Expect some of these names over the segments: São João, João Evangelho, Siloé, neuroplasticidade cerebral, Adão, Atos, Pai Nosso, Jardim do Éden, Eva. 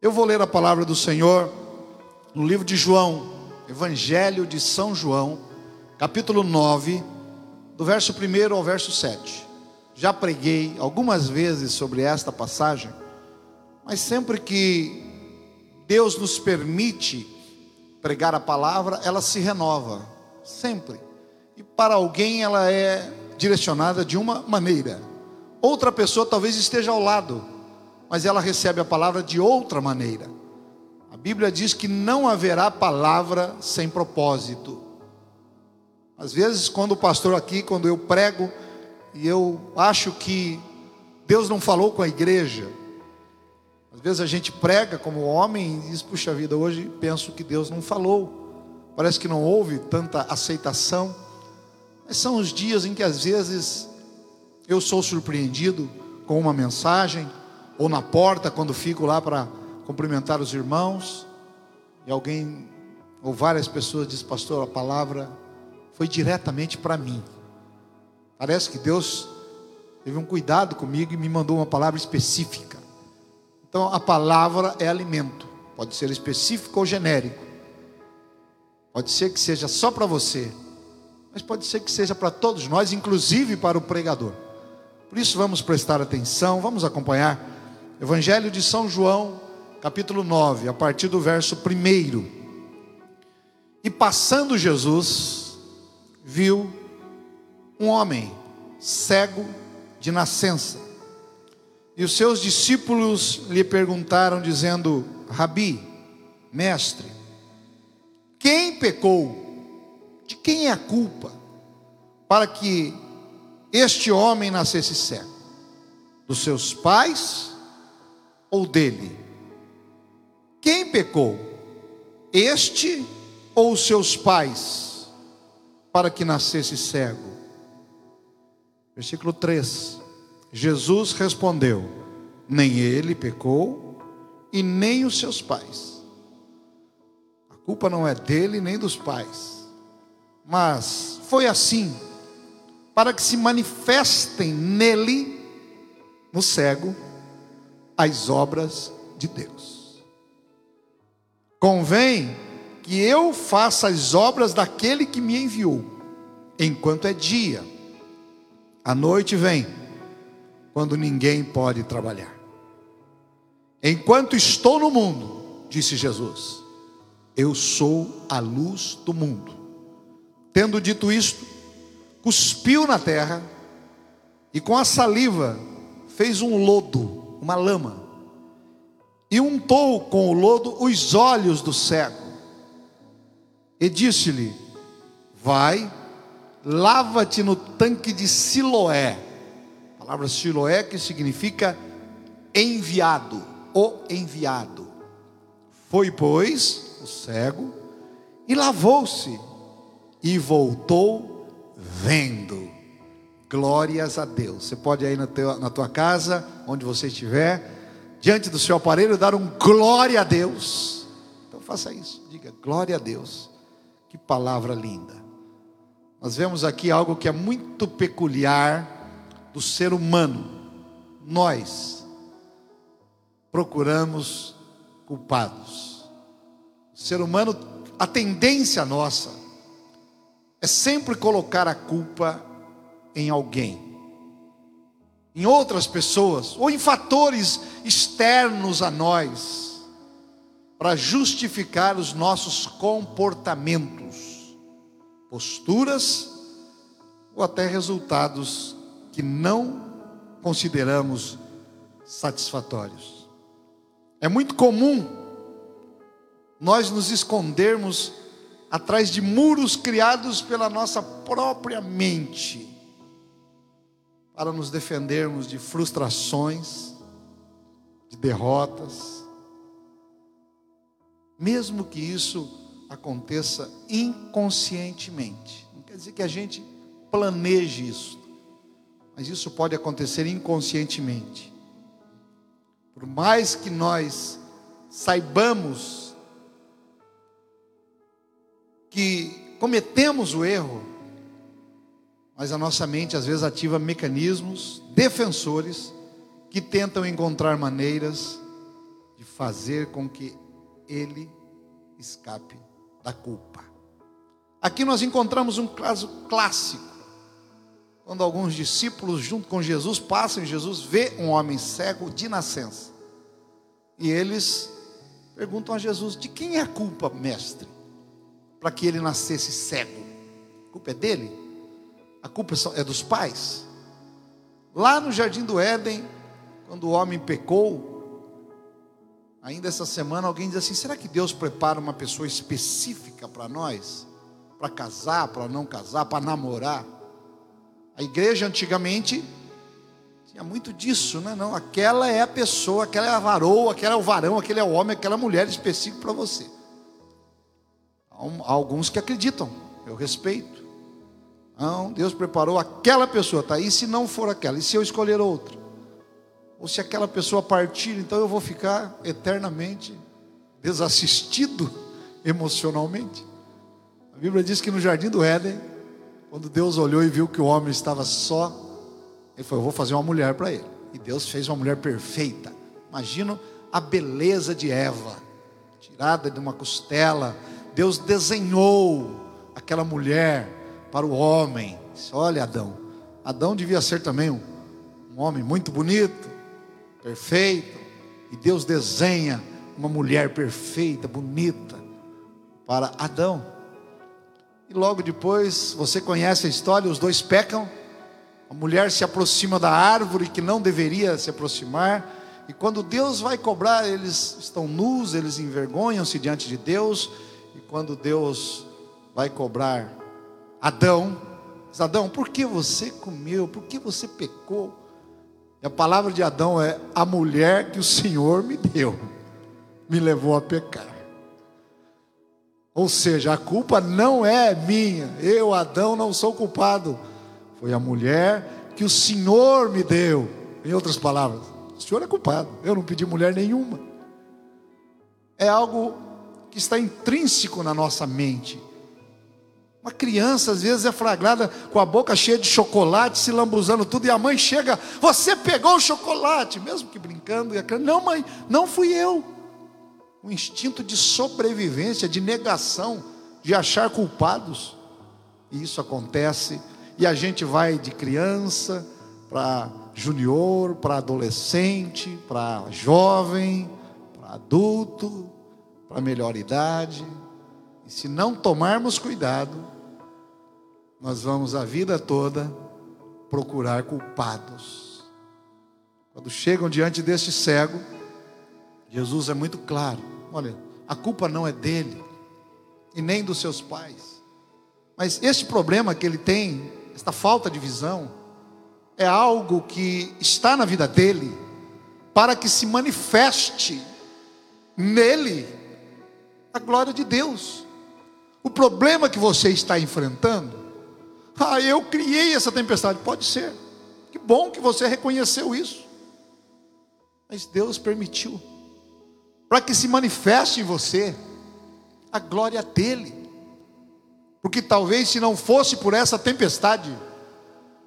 Eu vou ler a palavra do Senhor no livro de João, Evangelho de São João, capítulo 9, do verso 1 ao verso 7. Já preguei algumas vezes sobre esta passagem, mas sempre que Deus nos permite pregar a palavra, ela se renova, sempre. E para alguém ela é direcionada de uma maneira. Outra pessoa talvez esteja ao lado, mas ela recebe a palavra de outra maneira. A Bíblia diz que não haverá palavra sem propósito. Às vezes, quando o pastor aqui, quando eu prego, e eu acho que Deus não falou com a igreja, às vezes a gente prega como homem e diz, puxa vida, hoje penso que Deus não falou, parece que não houve tanta aceitação. Mas são os dias em que às vezes eu sou surpreendido com uma mensagem, ou na porta quando fico lá para cumprimentar os irmãos, e alguém ou várias pessoas diz, pastor, a palavra foi diretamente para mim, parece que Deus teve um cuidado comigo e me mandou uma palavra específica. Então a palavra é alimento, pode ser específico ou genérico, pode ser que seja só para você, mas pode ser que seja para todos nós, inclusive para o pregador. Por isso vamos prestar atenção, vamos acompanhar, Evangelho de São João, capítulo 9, a partir do verso 1, e passando Jesus, viu um homem cego de nascença. E os seus discípulos lhe perguntaram, dizendo, Rabi, mestre, quem pecou? De quem é a culpa? Para que este homem nascesse cego? Dos seus pais ou dele? Quem pecou? Este ou os seus pais? Para que nascesse cego? Versículo 3. Jesus respondeu, nem ele pecou e nem os seus pais. A culpa não é dele nem dos pais, mas foi assim, para que se manifestem nele, no cego, as obras de Deus. Convém que eu faça as obras daquele que me enviou, enquanto é dia. A noite vem, quando ninguém pode trabalhar. Enquanto estou no mundo, disse Jesus, eu sou a luz do mundo. Tendo dito isto, cuspiu na terra e com a saliva fez um lodo, uma lama, e untou com o lodo os olhos do cego, e disse-lhe, vai, lava-te no tanque de Siloé. A palavra Siloé, que significa enviado, o enviado. Foi, pois, o cego e lavou-se e voltou vendo. Glórias a Deus. Você pode aí na tua casa, onde você estiver, diante do seu aparelho, dar um glória a Deus. Então faça isso, diga glória a Deus. Que palavra linda. Nós vemos aqui algo que é muito peculiar do ser humano. Nós procuramos culpados. O ser humano, a tendência nossa é sempre colocar a culpa em alguém, em outras pessoas, ou em fatores externos a nós, para justificar os nossos comportamentos, posturas, ou até resultados que não consideramos satisfatórios. É muito comum nós nos escondermos atrás de muros criados pela nossa própria mente, para nos defendermos de frustrações, de derrotas, mesmo que isso aconteça inconscientemente. Não quer dizer que a gente planeje isso, mas isso pode acontecer inconscientemente. Por mais que nós saibamos que cometemos o erro, mas a nossa mente às vezes ativa mecanismos defensores que tentam encontrar maneiras de fazer com que ele escape da culpa. Aqui nós encontramos um caso clássico, quando alguns discípulos junto com Jesus passam e Jesus vê um homem cego de nascença. E eles perguntam a Jesus: de quem é a culpa, mestre, para que ele nascesse cego? A culpa é dele? A culpa é dos pais? Lá no Jardim do Éden, quando o homem pecou, ainda essa semana alguém diz assim: será que Deus prepara uma pessoa específica para nós? Para casar, para não casar, para namorar? A igreja antigamente tinha muito disso, né? Não, aquela é a pessoa, aquela é a varoa, aquela é o varão, aquele é o homem, aquela mulher específica para você. Há alguns que acreditam, eu respeito. Não, Deus preparou aquela pessoa, tá? E se não for aquela? E se eu escolher outra? Ou se aquela pessoa partir, então eu vou ficar eternamente desassistido emocionalmente? A Bíblia diz que no Jardim do Éden, quando Deus olhou e viu que o homem estava só, ele falou: eu vou fazer uma mulher para ele. E Deus fez uma mulher perfeita. Imagina a beleza de Eva, tirada de uma costela. Deus desenhou aquela mulher para o homem. Disse: olha, Adão. Adão devia ser também um homem muito bonito, perfeito. E Deus desenha uma mulher perfeita, bonita, para Adão. E logo depois, você conhece a história, os dois pecam. A mulher se aproxima da árvore que não deveria se aproximar. E quando Deus vai cobrar, eles estão nus, eles envergonham-se diante de Deus. E quando Deus vai cobrar Adão, diz: Adão, por que você comeu? Por que você pecou? E a palavra de Adão é: a mulher que o Senhor me deu me levou a pecar. Ou seja, a culpa não é minha. Eu, Adão, não sou culpado. Foi a mulher que o Senhor me deu. Em outras palavras, o Senhor é culpado. Eu não pedi mulher nenhuma. É algo que está intrínseco na nossa mente. Uma criança às vezes é flagrada com a boca cheia de chocolate, se lambuzando tudo, e a mãe chega: você pegou o chocolate, mesmo que brincando. E a criança: não, mãe, não fui eu. Um instinto de sobrevivência, de negação, de achar culpados. E isso acontece. E a gente vai de criança para junior, para adolescente, para jovem, para adulto, para melhor idade. E se não tomarmos cuidado, nós vamos a vida toda procurar culpados. Quando chegam diante deste cego, Jesus é muito claro: olha, a culpa não é dele e nem dos seus pais. Mas este problema que ele tem, esta falta de visão, é algo que está na vida dele para que se manifeste nele a glória de Deus. O problema que você está enfrentando: ah, eu criei essa tempestade. Pode ser, que bom que você reconheceu isso, mas Deus permitiu para que se manifeste em você a glória dele. Porque talvez, se não fosse por essa tempestade,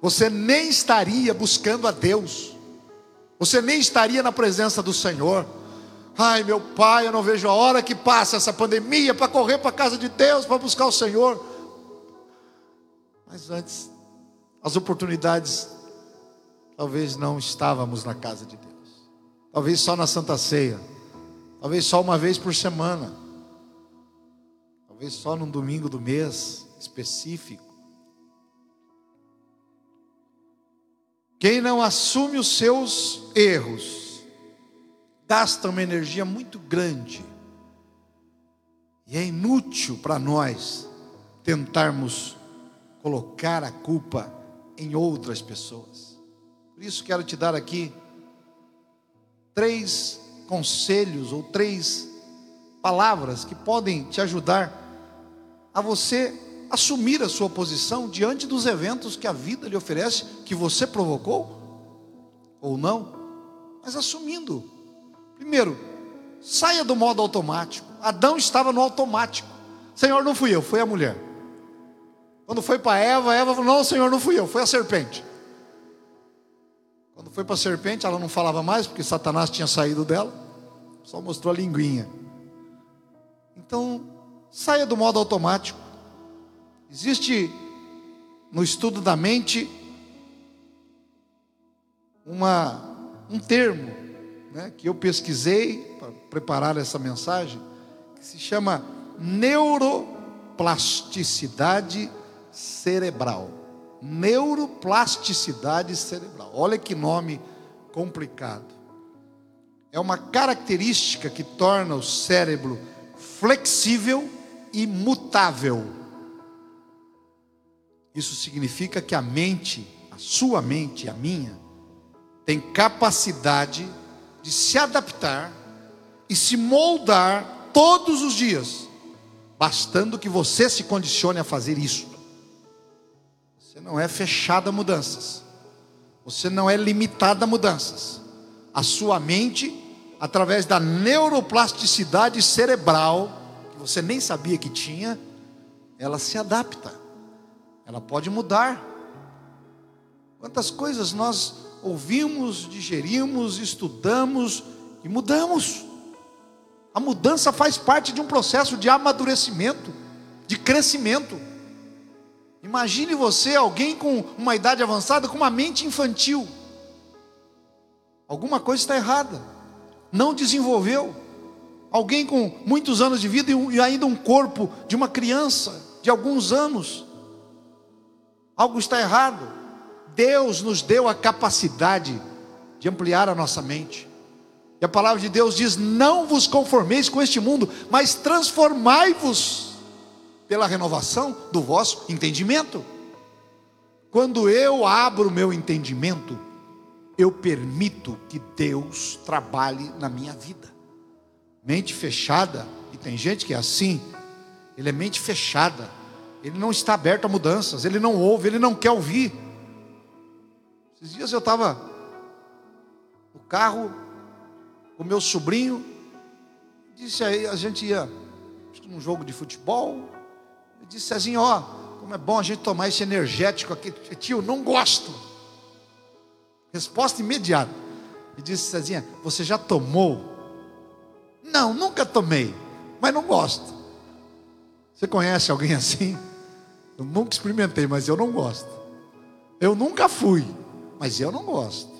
você nem estaria buscando a Deus, você nem estaria na presença do Senhor. Ai, meu pai, eu não vejo a hora que passa essa pandemia para correr para a casa de Deus, para buscar o Senhor. Mas antes, as oportunidades, talvez não estávamos na casa de Deus, talvez só na Santa Ceia, talvez só uma vez por semana, talvez só num domingo do mês específico. Quem não assume os seus erros gasta uma energia muito grande, e é inútil para nós tentarmos colocar a culpa em outras pessoas. Por isso quero te dar aqui 3 conselhos ou 3 palavras que podem te ajudar a você assumir a sua posição diante dos eventos que a vida lhe oferece, que você provocou ou não, mas assumindo. Primeiro, saia do modo automático. Adão estava no automático. Senhor, não fui eu, foi a mulher. Quando foi para Eva, Eva falou: não, Senhor, não fui eu, foi a serpente. Quando foi para a serpente, ela não falava mais, porque Satanás tinha saído dela. só mostrou a linguinha. Então, saia do modo automático. Existe no estudo da mente um termo, né, que eu pesquisei para preparar essa mensagem, que se chama neuroplasticidade cerebral. Neuroplasticidade cerebral. Olha que nome complicado. É uma característica que torna o cérebro flexível e mutável. Isso significa que a mente, a sua mente, a minha, tem capacidade de se adaptar e se moldar todos os dias, bastando que você se condicione a fazer isso. Você não é fechada a mudanças. Você não é limitada a mudanças. A sua mente, através da neuroplasticidade cerebral, que você nem sabia que tinha, ela se adapta. Ela pode mudar. Quantas coisas nós ouvimos, digerimos, estudamos e mudamos. A mudança faz parte de um processo de amadurecimento, de crescimento. Imagine você, alguém com uma idade avançada, com uma mente infantil. Alguma coisa está errada. Não desenvolveu. Alguém com muitos anos de vida e ainda um corpo de uma criança de alguns anos. Algo está errado. Deus nos deu a capacidade de ampliar a nossa mente. E a palavra de Deus diz: não vos conformeis com este mundo, mas transformai-vos pela renovação do vosso entendimento. Quando eu abro o meu entendimento, eu permito que Deus trabalhe na minha vida. Mente fechada, e tem gente que é assim, ele é mente fechada, ele não está aberto a mudanças, ele não ouve, ele não quer ouvir. Esses dias eu estava no carro com meu sobrinho, disse aí, a gente ia num jogo de futebol. Eu disse: Cezinho, ó, como é bom a gente tomar esse energético aqui. Tio, não gosto. Resposta imediata. E disse: Cezinha, você já tomou? Não, nunca tomei, mas não gosto. Você conhece alguém assim? Eu nunca experimentei, mas eu não gosto. Eu nunca fui, mas eu não gosto.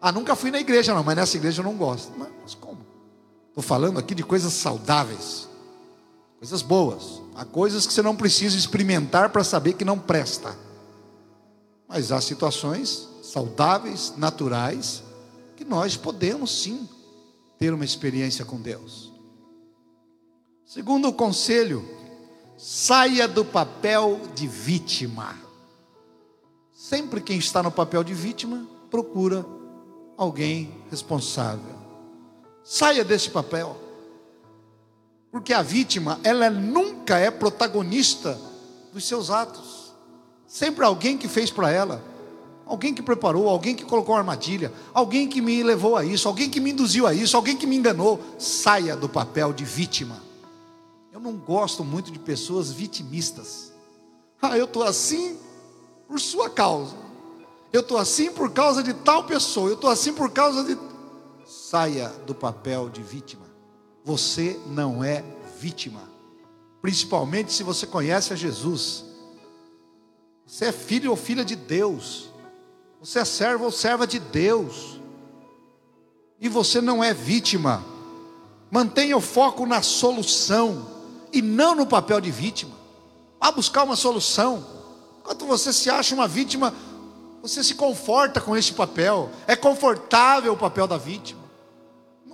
Ah, nunca fui na igreja não, mas nessa igreja eu não gosto. Mas como? Estou falando aqui de coisas saudáveis, coisas boas. Há coisas que você não precisa experimentar para saber que não presta. Mas há situações saudáveis, naturais, que nós podemos sim ter uma experiência com Deus. Segundo o conselho, saia do papel de vítima. Sempre quem está no papel de vítima procura alguém responsável. Saia desse papel. Porque a vítima, ela nunca é protagonista dos seus atos. Sempre alguém que fez para ela, alguém que preparou, alguém que colocou a armadilha, alguém que me levou a isso, alguém que me induziu a isso, alguém que me enganou. Saia do papel de vítima. Eu não gosto muito de pessoas vitimistas. Ah, eu estou assim por sua causa. Eu estou assim por causa de tal pessoa. Eu estou assim por causa de... Saia do papel de vítima. Você não é vítima, principalmente se você conhece a Jesus. Você é filho ou filha de Deus. Você é servo ou serva de Deus. E você não é vítima. Mantenha o foco na solução e não no papel de vítima. Vá buscar uma solução. Enquanto você se acha uma vítima, você se conforta com este papel. É confortável o papel da vítima.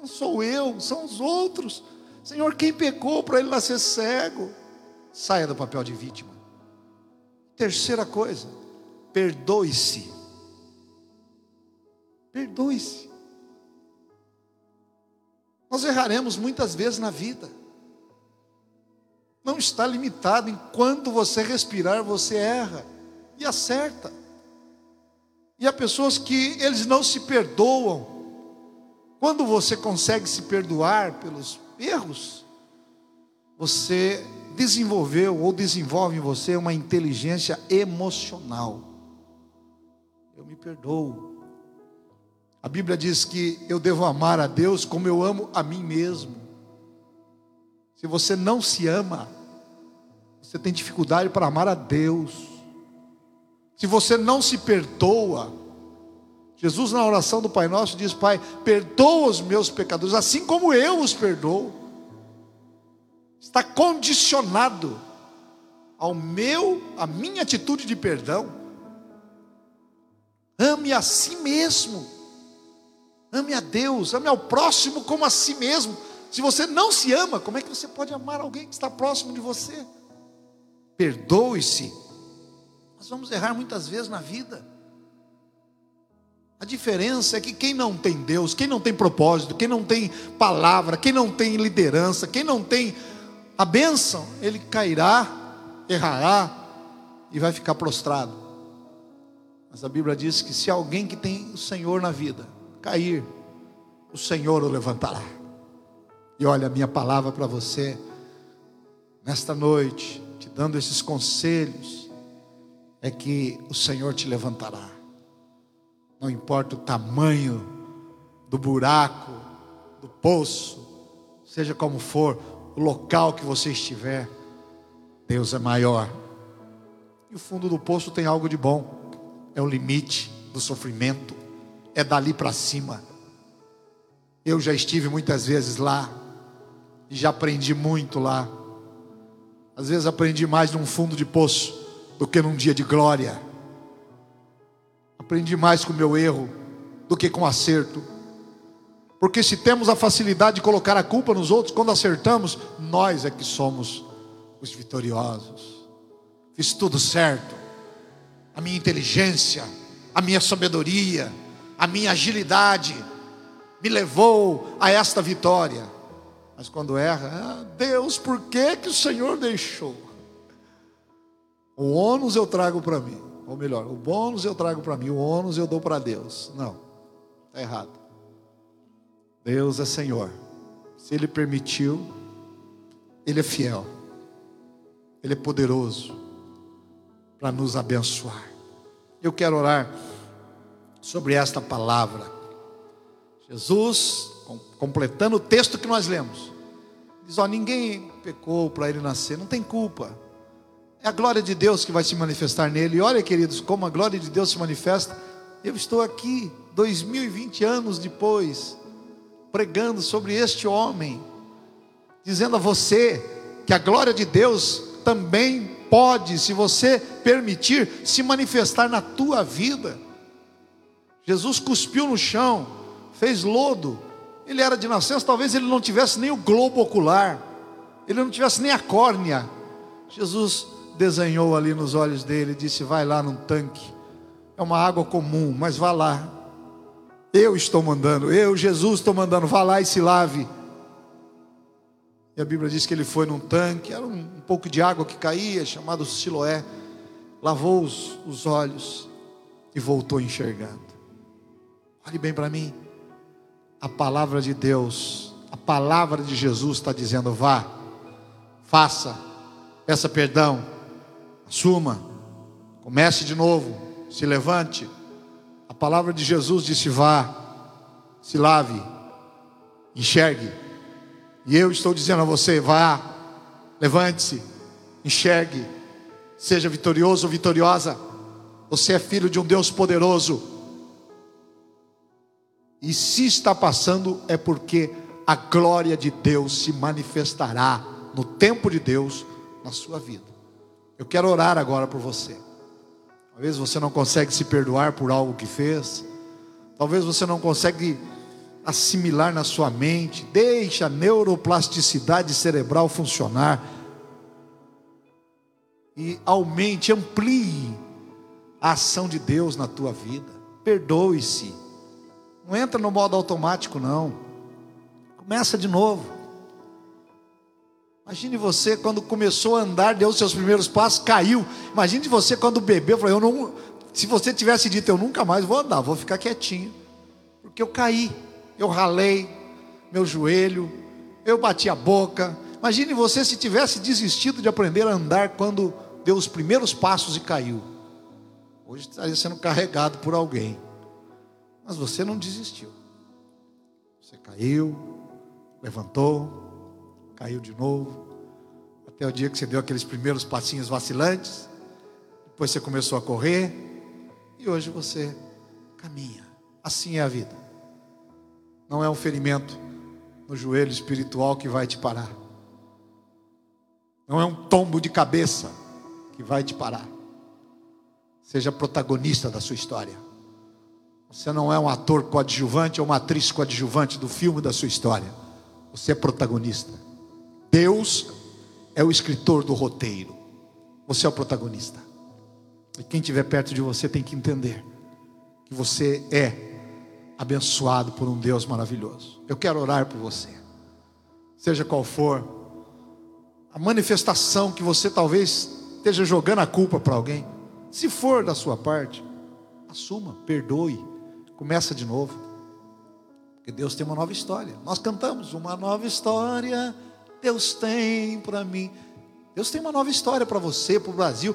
Não sou eu, são os outros. Senhor, quem pecou para ele nascer cego? Saia do papel de vítima. Terceira coisa, perdoe-se. Perdoe-se. Nós erraremos muitas vezes na vida. Não está limitado. Enquanto você respirar, você erra e acerta. E há pessoas que eles não se perdoam. Quando você consegue se perdoar pelos erros, você desenvolveu ou desenvolve em você uma inteligência emocional. Eu me perdoo. A Bíblia diz que eu devo amar a Deus como eu amo a mim mesmo. Se você não se ama, você tem dificuldade para amar a Deus. Se você não se perdoa, Jesus na oração do Pai Nosso diz: Pai, perdoa os meus pecadores, assim como eu os perdoo. Está condicionado à minha atitude de perdão. Ame a si mesmo, ame a Deus, ame ao próximo como a si mesmo. Se você não se ama, como é que você pode amar alguém que está próximo de você? Perdoe-se. Nós vamos errar muitas vezes na vida. A diferença é que quem não tem Deus, quem não tem propósito, quem não tem palavra, quem não tem liderança, quem não tem a bênção, ele cairá, errará e vai ficar prostrado. Mas a Bíblia diz que se alguém que tem o Senhor na vida cair, o Senhor o levantará. E olha, a minha palavra para você nesta noite, te dando esses conselhos, é que o Senhor te levantará. Não importa o tamanho do buraco, do poço, seja como for, o local que você estiver, Deus é maior. E o fundo do poço tem algo de bom, é o limite do sofrimento, é dali para cima. Eu já estive muitas vezes lá, e já aprendi muito lá. Às vezes aprendi mais num fundo de poço do que num dia de glória. Aprendi mais com o meu erro do que com o acerto. Porque se temos a facilidade de colocar a culpa nos outros, quando acertamos, nós é que somos os vitoriosos. Fiz tudo certo. A minha inteligência, a minha sabedoria, a minha agilidade me levou a esta vitória. Mas quando erra, Deus, por que o Senhor deixou? O ônus eu trago para mim. Ou melhor, o bônus eu trago para mim, o ônus eu dou para Deus. Não, está errado. Deus é Senhor. Se Ele permitiu, Ele é fiel. Ele é poderoso para nos abençoar. Eu quero orar sobre esta palavra. Jesus, completando o texto que nós lemos, diz: ninguém pecou para Ele nascer, não tem culpa. É a glória de Deus que vai se manifestar nele. E olha, queridos, como a glória de Deus se manifesta. Eu estou aqui, 2020 anos depois, pregando sobre este homem, dizendo a você que a glória de Deus também pode, se você permitir, se manifestar na tua vida. Jesus cuspiu no chão, fez lodo. Ele era de nascença, talvez ele não tivesse nem o globo ocular, ele não tivesse nem a córnea. Jesus desenhou ali nos olhos dele e disse: vai lá num tanque, é uma água comum, mas vá lá, eu estou mandando, Jesus estou mandando, vá lá e se lave. E a Bíblia diz que ele foi num tanque, era um pouco de água que caía, chamado Siloé, lavou os olhos e voltou enxergando. Olhe bem para mim, a palavra de Deus, a palavra de Jesus está dizendo: vá, faça, peça perdão, assuma, comece de novo, se levante. A palavra de Jesus disse: vá, se lave, enxergue. E eu estou dizendo a você: vá, levante-se, enxergue, seja vitorioso ou vitoriosa. Você é filho de um Deus poderoso. E se está passando, é porque a glória de Deus se manifestará no tempo de Deus na sua vida. Eu quero orar agora por você. Talvez você não consegue se perdoar por algo que fez, talvez você não consegue assimilar na sua mente. Deixa a neuroplasticidade cerebral funcionar e aumente, amplie a ação de Deus na tua vida. Perdoe-se, não entra no modo automático não, começa de novo. Imagine você quando começou a andar, deu os seus primeiros passos, caiu. Imagine você quando bebeu, falou: se você tivesse dito: eu nunca mais vou andar, vou ficar quietinho, porque eu caí, eu ralei meu joelho, eu bati a boca. Imagine você se tivesse desistido de aprender a andar quando deu os primeiros passos e caiu. Hoje estaria sendo carregado por alguém. Mas você não desistiu. Você caiu, levantou, caiu de novo, até o dia que você deu aqueles primeiros passinhos vacilantes. Depois você começou a correr e hoje você caminha. Assim é a vida. Não é um ferimento no joelho espiritual que vai te parar. Não é um tombo de cabeça que vai te parar. Seja protagonista da sua história. Você não é um ator coadjuvante ou uma atriz coadjuvante do filme da sua história. Você é protagonista. Deus é o escritor do roteiro. Você é o protagonista. E quem estiver perto de você tem que entender que você é abençoado por um Deus maravilhoso. Eu quero orar por você. Seja qual for a manifestação que você talvez esteja jogando a culpa para alguém, se for da sua parte, assuma, perdoe, começa de novo, porque Deus tem uma nova história. Nós cantamos uma nova história, Deus tem para mim. Deus tem uma nova história para você, para o Brasil.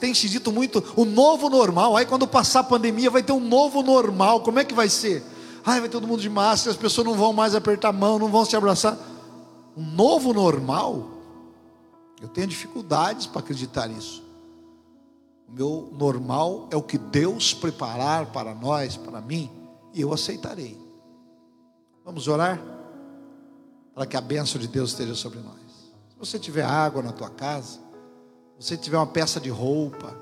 Tem se dito muito o novo normal. Aí quando passar a pandemia vai ter um novo normal. Como é que vai ser? Ai, vai todo mundo de máscara, as pessoas não vão mais apertar a mão, não vão se abraçar. Um novo normal? Eu tenho dificuldades para acreditar nisso. O meu normal é o que Deus preparar para nós, para mim, e eu aceitarei. Vamos orar para que a bênção de Deus esteja sobre nós. Se você tiver água na tua casa, se você tiver uma peça de roupa,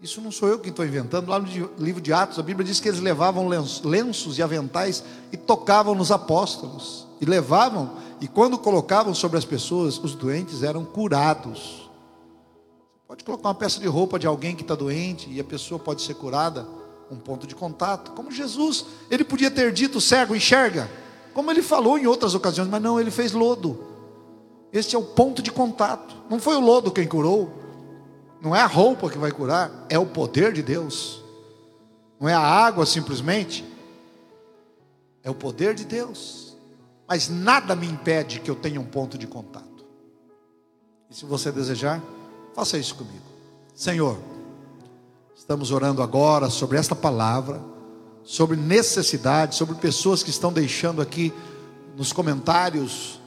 isso não sou eu que estou inventando. Lá no livro de Atos, a Bíblia diz que eles levavam lenços e aventais e tocavam nos apóstolos. E levavam, e quando colocavam sobre as pessoas, os doentes eram curados. Pode colocar uma peça de roupa de alguém que está doente e a pessoa pode ser curada, um ponto de contato, como Jesus. Ele podia ter dito, cego, enxerga, como ele falou em outras ocasiões, mas não, ele fez lodo. Este é o ponto de contato. Não foi o lodo quem curou, não é a roupa que vai curar, é o poder de Deus. Não é a água simplesmente, é o poder de Deus. Mas nada me impede que eu tenha um ponto de contato. E se você desejar, faça isso comigo. Senhor, estamos orando agora sobre esta palavra, sobre necessidade, sobre pessoas que estão deixando aqui nos comentários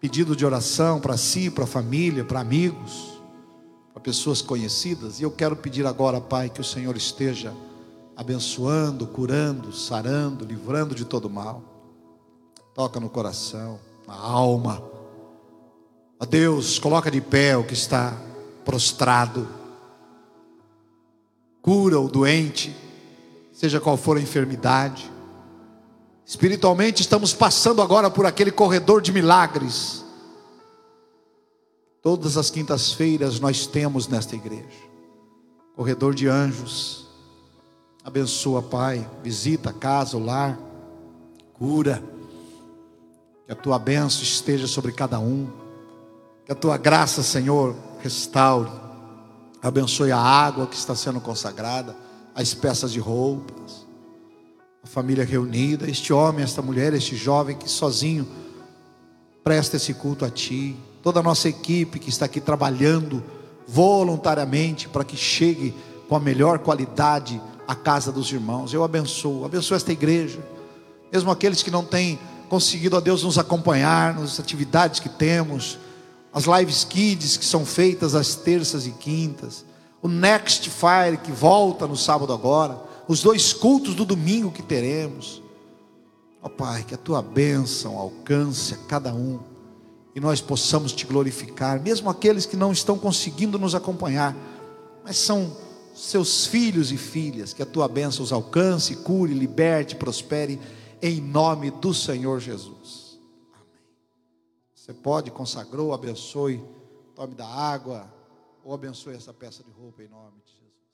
pedido de oração para si, para a família, para amigos, para pessoas conhecidas. E eu quero pedir agora, Pai, que o Senhor esteja abençoando, curando, sarando, livrando de todo mal. Toca no coração, na alma. Ó Deus, coloca de pé o que está prostrado, cura o doente, seja qual for a enfermidade. Espiritualmente estamos passando agora por aquele corredor de milagres, todas as quintas-feiras nós temos nesta igreja, corredor de anjos. Abençoa, Pai, visita a casa, o lar, cura, que a tua bênção esteja sobre cada um, que a tua graça, Senhor, restaure, abençoe a água que está sendo consagrada, as peças de roupas, a família reunida, este homem, esta mulher, este jovem que sozinho presta esse culto a Ti, toda a nossa equipe que está aqui trabalhando voluntariamente para que chegue com a melhor qualidade à casa dos irmãos. Eu abençoo esta igreja, mesmo aqueles que não têm conseguido, ó Deus, nos acompanhar nas atividades que temos, as lives kids que são feitas às terças e quintas, o Next Fire que volta no sábado agora, os 2 cultos do domingo que teremos. Ó Pai, que a Tua bênção alcance a cada um, e nós possamos Te glorificar, mesmo aqueles que não estão conseguindo nos acompanhar, mas são Seus filhos e filhas, que a Tua bênção os alcance, cure, liberte, prospere, em nome do Senhor Jesus. Você pode, consagrou, abençoe, tome da água, ou abençoe essa peça de roupa em nome de Jesus.